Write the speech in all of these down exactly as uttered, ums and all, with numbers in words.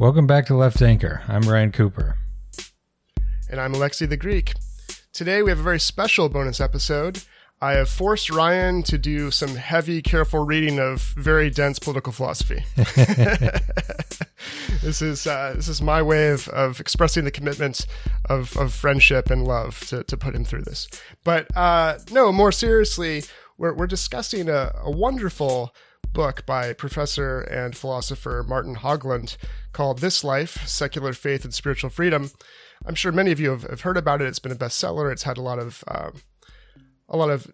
Welcome back to Left Anchor. I'm Ryan Cooper. And I'm Alexei the Greek. Today we have a very special bonus episode. I have forced Ryan to do some heavy, careful reading of very dense political philosophy. This is uh, this is my way of, of expressing the commitment of, of friendship and love to, to put him through this. But uh, no, more seriously, we're, we're discussing a, a wonderful book by professor and philosopher Martin Hägglund called This Life, Secular Faith and Spiritual Freedom. I'm sure many of you have, have heard about it. It's been a bestseller. It's had a lot of... Uh, a lot of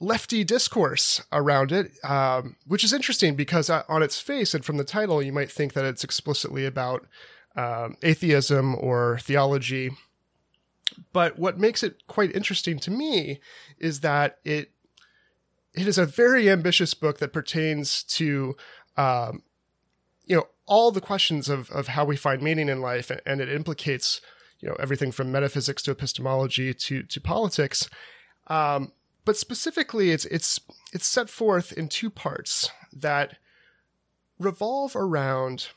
lefty discourse around it, um, which is interesting because on its face and from the title, you might think that it's explicitly about um, atheism or theology. But what makes it quite interesting to me is that it it is a very ambitious book that pertains to um, you know all the questions of of how we find meaning in life, and it implicates you know everything from metaphysics to epistemology to to politics. Um, but specifically, it's it's it's set forth in two parts that revolve around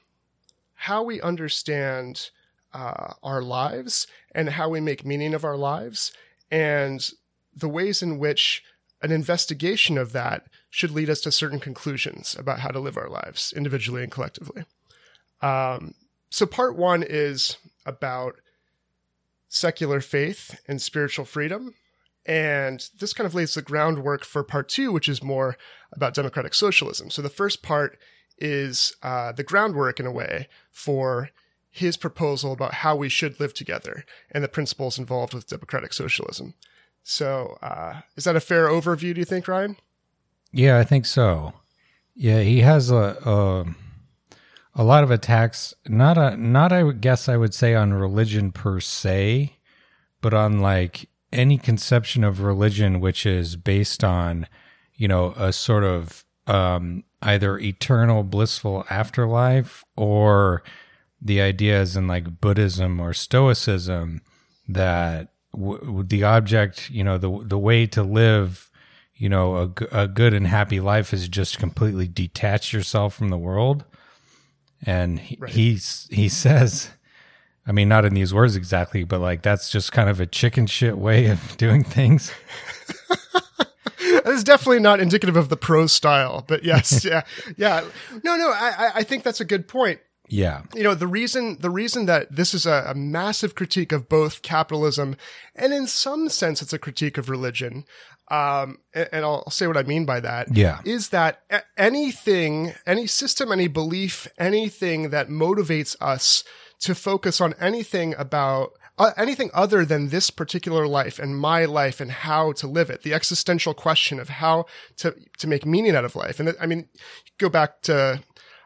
how we understand uh, our lives and how we make meaning of our lives, and the ways in which an investigation of that should lead us to certain conclusions about how to live our lives individually and collectively. Um, so part one is about secular faith and spiritual freedom. And this kind of lays the groundwork for part two, which is more about democratic socialism. So the first part is uh, the groundwork, in a way, for his proposal about how we should live together and the principles involved with democratic socialism. So uh, is that a fair overview, do you think, Ryan? Yeah, I think so. Yeah, he has a a, a lot of attacks, not, a, not I would guess I would say on religion per se, but on like... any conception of religion which is based on, you know, a sort of um, either eternal blissful afterlife or the ideas in like Buddhism or Stoicism that w- the object, you know, the the way to live, you know, a, g- a good and happy life is just completely detach yourself from the world. And he right. he, he says... I mean, not in these words exactly, but like that's just kind of a chicken shit way of doing things. It's definitely not indicative of the prose style, but yes, yeah, yeah. No, no, I, I think that's a good point. Yeah, you know, the reason the reason that this is a, a massive critique of both capitalism and, in some sense, it's a critique of religion. Um, and, and I'll say what I mean by that. Yeah, is that anything, any system, any belief, anything that motivates us to focus on anything about uh, anything other than this particular life and my life and how to live it, the existential question of how to, to make meaning out of life. And I mean, go back to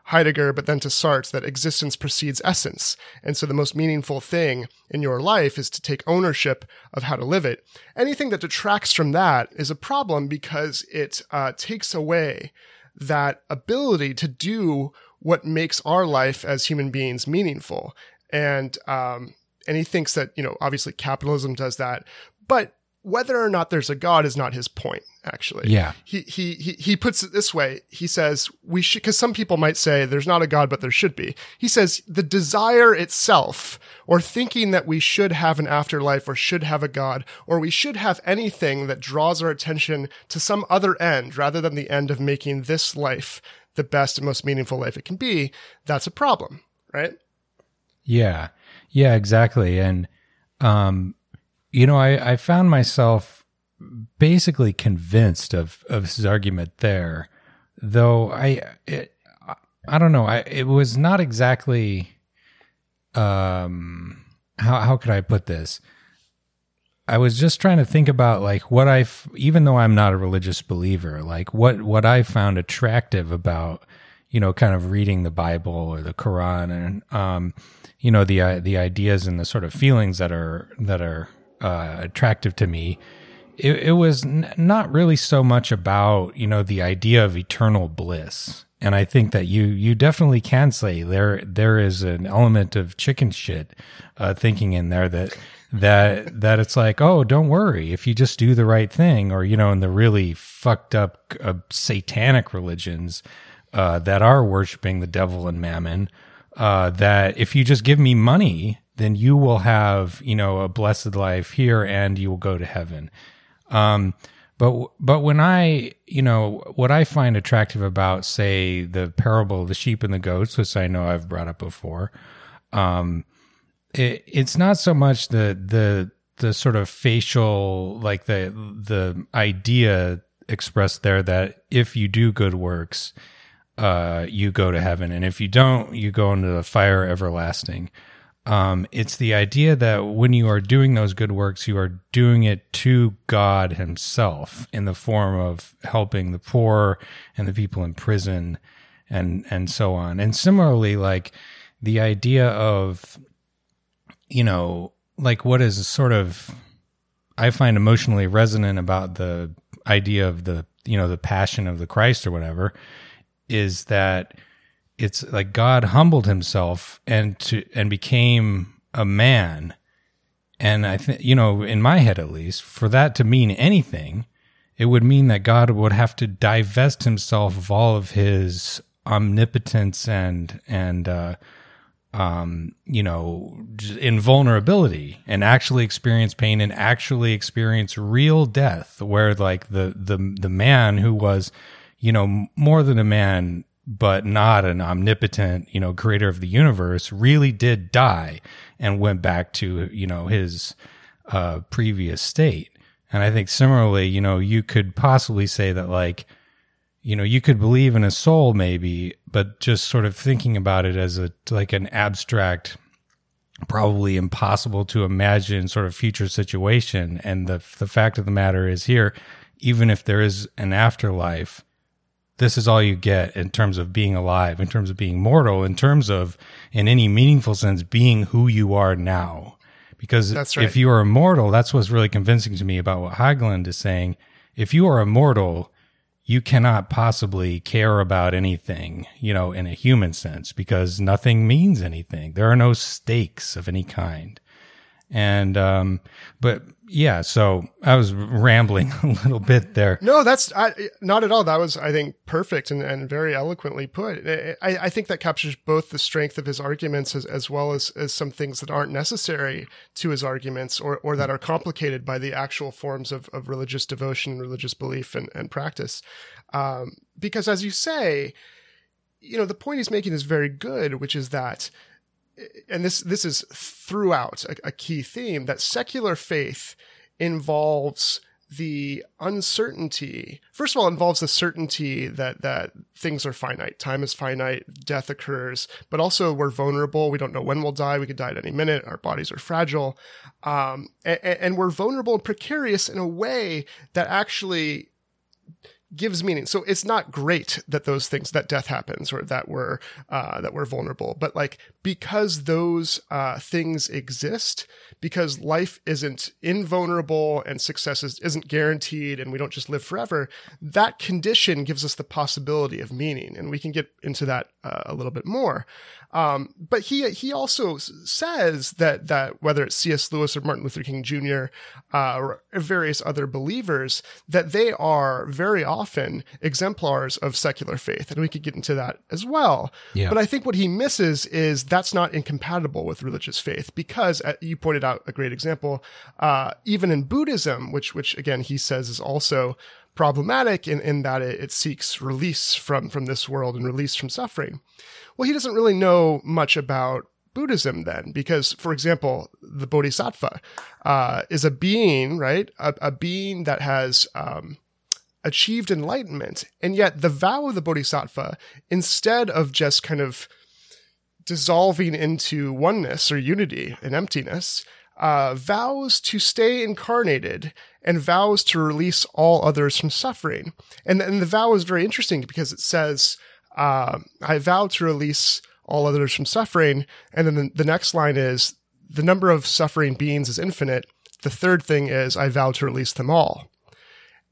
Heidegger, but then to Sartre, that existence precedes essence. And so the most meaningful thing in your life is to take ownership of how to live it. Anything that detracts from that is a problem because it uh, takes away that ability to do what makes our life as human beings meaningful. And, um, and he thinks that, you know, obviously capitalism does that, but whether or not there's a God is not his point, actually. Yeah. He, he, he, he puts it this way. He says we should, cause some people might say there's not a God, but there should be. He says the desire itself, or thinking that we should have an afterlife or should have a God, or we should have anything that draws our attention to some other end rather than the end of making this life the best and most meaningful life it can be, that's a problem, right? Yeah. Yeah, exactly. And, um, you know, I, I found myself basically convinced of, of his argument there, though I, it, I don't know. I, it was not exactly, um, how, how could I put this? I was just trying to think about like what I, even though I'm not a religious believer, like what, what I found attractive about, you know, kind of reading the Bible or the Quran and, um, you know, the, uh, the ideas and the sort of feelings that are, that are, uh, attractive to me. It, it was n- not really so much about, you know, the idea of eternal bliss. And I think that you, you definitely can say there, there is an element of chicken shit, uh, thinking in there that, that that it's like, oh, don't worry if you just do the right thing, or you know, in the really fucked up uh, satanic religions uh, that are worshiping the devil and mammon, uh, that if you just give me money, then you will have, you know, a blessed life here and you will go to heaven. Um, but, but when I, you know, what I find attractive about, say, the parable of the sheep and the goats, which I know I've brought up before, um, it, it's not so much the, the, the sort of facial, like the, the idea expressed there that if you do good works, uh, you go to heaven. And if you don't, you go into the fire everlasting. Um, it's the idea that when you are doing those good works, you are doing it to God himself in the form of helping the poor and the people in prison and, and so on. And similarly, like the idea of, you know, like what is sort of, I find emotionally resonant about the idea of the, you know, the passion of the Christ or whatever is that it's like God humbled himself and to and became a man. And I think, you know, in my head at least, for that to mean anything, it would mean that God would have to divest himself of all of his omnipotence and, and uh, um, you know, invulnerability and actually experience pain and actually experience real death, where like the the the man who was, you know, more than a man, but not an omnipotent, you know, creator of the universe, really did die and went back to, you know, his uh, previous state. And I think similarly, you know, you could possibly say that, like, you know, you could believe in a soul maybe, but just sort of thinking about it as a like an abstract, probably impossible to imagine sort of future situation. And the the fact of the matter is here, even if there is an afterlife, this is all you get in terms of being alive, in terms of being mortal, in terms of, in any meaningful sense, being who you are now. Because that's right. If you are immortal, that's what's really convincing to me about what Hägglund is saying. If you are immortal, you cannot possibly care about anything, you know, in a human sense, because nothing means anything. There are no stakes of any kind. And, um, but yeah, so I was rambling a little bit there. No, that's I, not at all. That was, I think, perfect and, and very eloquently put. I, I think that captures both the strength of his arguments as, as well as, as some things that aren't necessary to his arguments or, or that are complicated by the actual forms of, of religious devotion, religious belief and, and practice. Um, because as you say, you know, the point he's making is very good, which is that, and this this is throughout a, a key theme, that secular faith involves the uncertainty. First of all, involves the certainty that that things are finite. Time is finite. Death occurs. But also we're vulnerable. We don't know when we'll die. We could die at any minute. Our bodies are fragile. Um, and, and we're vulnerable and precarious in a way that actually gives meaning. So it's not great that those things, that death happens or that we're, uh, that we're vulnerable, but like, because those, uh, things exist, because life isn't invulnerable and success is, isn't guaranteed and we don't just live forever, that condition gives us the possibility of meaning. And we can get into that uh, a little bit more. Um, but he, he also says that, that whether it's C S. Lewis or Martin Luther King Junior, uh, or various other believers, that they are very often often exemplars of secular faith. And we could get into that as well. Yeah. But I think what he misses is that's not incompatible with religious faith, because uh, you pointed out a great example, uh, even in Buddhism, which, which again, he says is also problematic in, in that it, it seeks release from, from this world and release from suffering. Well, he doesn't really know much about Buddhism then, because, for example, the Bodhisattva uh, is a being, right? A, a being that has um, achieved enlightenment. And yet the vow of the Bodhisattva, instead of just kind of dissolving into oneness or unity and emptiness, uh, vows to stay incarnated and vows to release all others from suffering. And, and the vow is very interesting because it says, uh, I vow to release all others from suffering. And then the, the next line is, the number of suffering beings is infinite. The third thing is, I vow to release them all.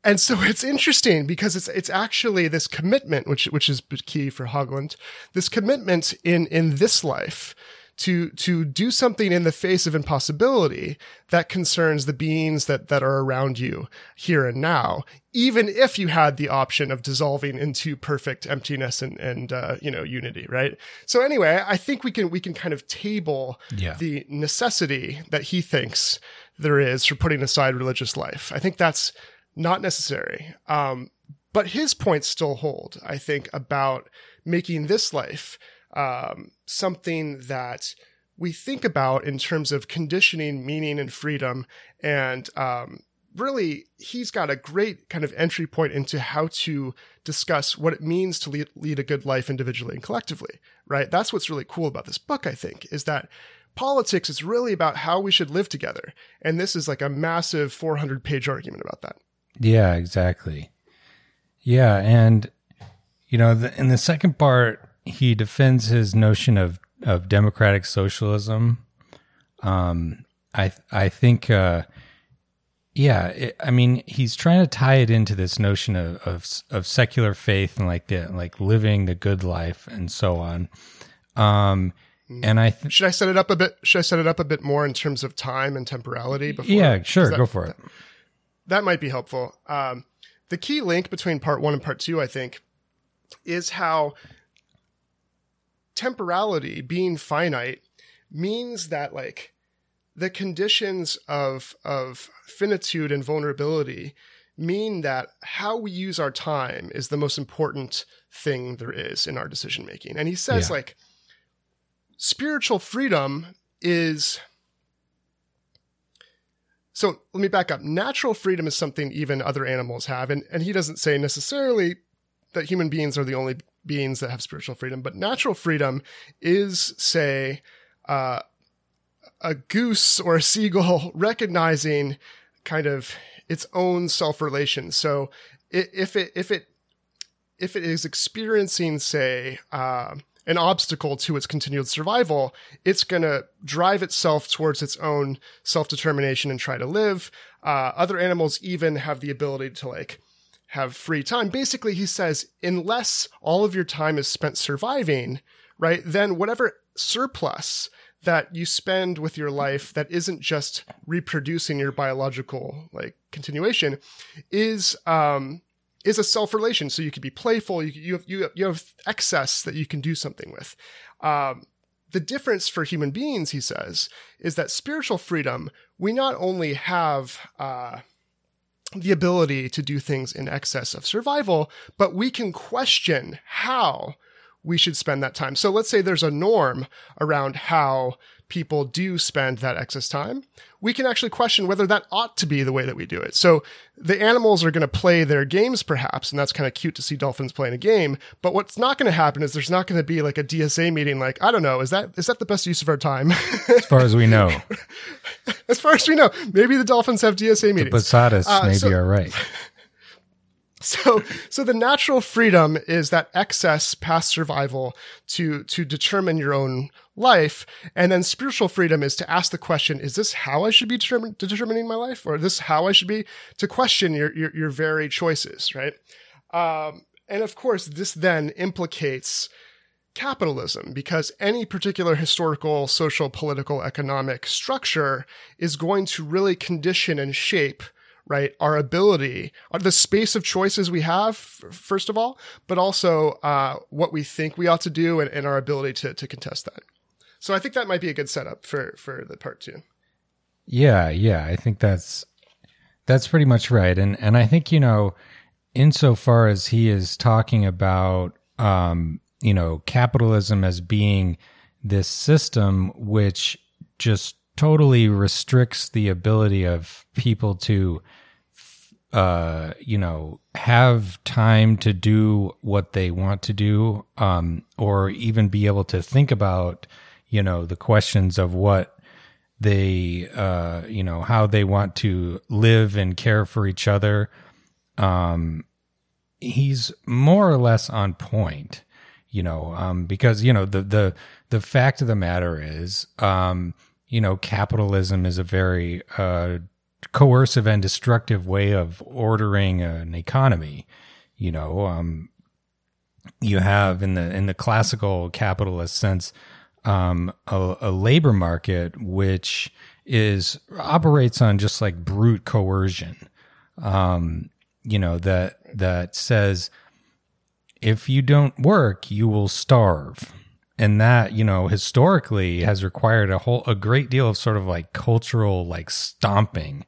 And so it's interesting because it's it's actually this commitment, which which is key for Hägglund, this commitment in in this life to to do something in the face of impossibility that concerns the beings that that are around you here and now, even if you had the option of dissolving into perfect emptiness and and uh, you know unity, right? So anyway, I think we can we can kind of table yeah. the necessity that he thinks there is for putting aside religious life. I think that's not necessary. Um, But his points still hold, I think, about making this life um, something that we think about in terms of conditioning, meaning, and freedom. And um, really, he's got a great kind of entry point into how to discuss what it means to lead, lead a good life individually and collectively, right? That's what's really cool about this book, I think, is that politics is really about how we should live together. And this is like a massive four hundred page argument about that. Yeah, exactly. Yeah, and you know, the, in the second part, he defends his notion of, of democratic socialism. Um, I I think, uh, yeah, it, I mean, he's trying to tie it into this notion of of, of secular faith and like the, like living the good life and so on. Um, and I th- should I set it up a bit? Should I set it up a bit more in terms of time and temporality? Before, yeah, sure, that, go for it. That, that might be helpful. Um, The key link between part one and part two, I think, is how temporality, being finite, means that like the conditions of of finitude and vulnerability mean that how we use our time is the most important thing there is in our decision making. And he says, yeah. like, spiritual freedom is... So let me back up. Natural freedom is something even other animals have. And, and he doesn't say necessarily that human beings are the only beings that have spiritual freedom. But natural freedom is, say, uh, a goose or a seagull recognizing kind of its own self-relation. So if it if it, if it is experiencing, say, uh, an obstacle to its continued survival, it's going to drive itself towards its own self-determination and try to live. Uh, other animals even have the ability to like have free time. Basically, he says, unless all of your time is spent surviving, right, then whatever surplus that you spend with your life that isn't just reproducing your biological like continuation is... um is a self-relation. So you can be playful. You you have, you have, you have excess that you can do something with. Um, the difference for human beings, he says, is that spiritual freedom, we not only have uh, the ability to do things in excess of survival, but we can question how we should spend that time. So let's say there's a norm around how people do spend that excess time. We can actually question whether that ought to be the way that we do it. So the animals are going to play their games perhaps, and that's kind of cute to see dolphins playing a game. But what's not going to happen is there's not going to be like a D S A meeting like, I don't know, is that is that the best use of our time? As far as we know. As far as we know. Maybe the dolphins have D S A meetings. The Posadists uh, maybe so, are right. So so the natural freedom is that excess past survival to to determine your own life. And then spiritual freedom is to ask the question, is this how I should be determin- determining my life? Or is this how I should be? To question your your, your very choices, right? Um, and of course, this then implicates capitalism, because any particular historical, social, political, economic structure is going to really condition and shape, right, our ability, the space of choices we have, first of all, but also uh, what we think we ought to do and, and our ability to, to contest that. So I think that might be a good setup for, for the part two. Yeah, yeah, I think that's that's pretty much right. And and I think, you know, insofar as he is talking about, um, you know, capitalism as being this system which just totally restricts the ability of people to, uh, you know, have time to do what they want to do, um, or even be able to think about, you know, the questions of what they, uh, you know, how they want to live and care for each other. Um, he's more or less on point, you know, um, because, you know, the, the, the fact of the matter is, um, you know, capitalism is a very uh, coercive and destructive way of ordering an economy. You know, um, you have in the in the classical capitalist sense, um, a, a labor market which is operates on just like brute coercion. Um, you know, that that says if you don't work, you will starve. And that, you know, historically has required a whole, a great deal of sort of like cultural, like stomping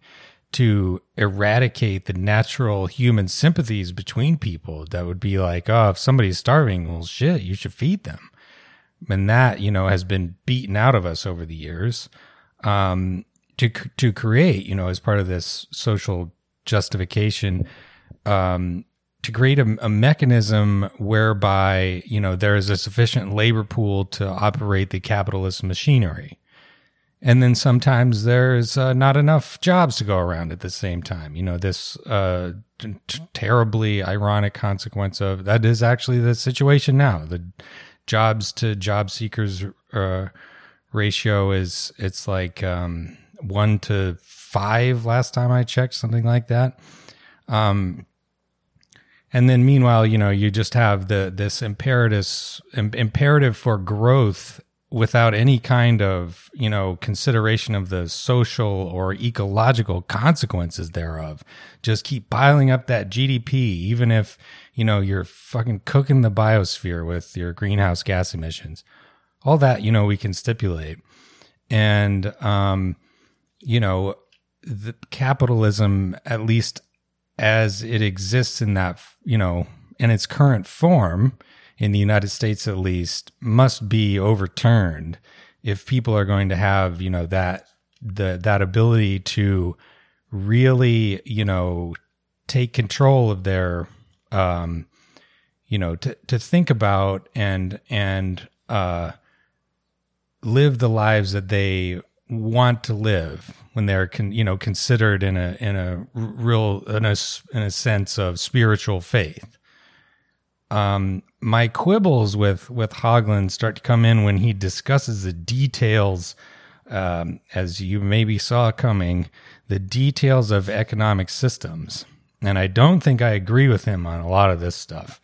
to eradicate the natural human sympathies between people that would be like, oh, if somebody's starving, well, shit, you should feed them. And that, you know, has been beaten out of us over the years, um, to, to create, you know, as part of this social justification, um, to create a, a mechanism whereby, you know, there is a sufficient labor pool to operate the capitalist machinery. And then sometimes there's uh, not enough jobs to go around at the same time. You know, this uh, t- t- terribly ironic consequence of that is actually the situation now. The jobs to job seekers uh, ratio is, it's like um, one to five last time I checked, something like that. Um And then, meanwhile, you know, you just have the this imperatus, im- imperative for growth without any kind of, you know, consideration of the social or ecological consequences thereof. Just keep piling up that G D P, even if, you know, you're fucking cooking the biosphere with your greenhouse gas emissions. All that, you know, we can stipulate. And, um, you know, the capitalism, at least as it exists in that, you know, in its current form, in the United States at least, must be overturned if people are going to have, you know, that the that ability to really, you know, take control of their, um, you know, to to think about and and uh, live the lives that they want to live when they're, con, you know, considered in a in a real in a in a sense of spiritual faith. Um, my quibbles with with Hägglund start to come in when he discusses the details, um, as you maybe saw coming, the details of economic systems, and I don't think I agree with him on a lot of this stuff.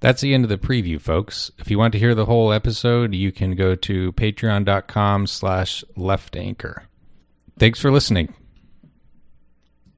That's the end of the preview, folks. If you want to hear the whole episode, you can go to patreon dot com slash left anchor. Thanks for listening.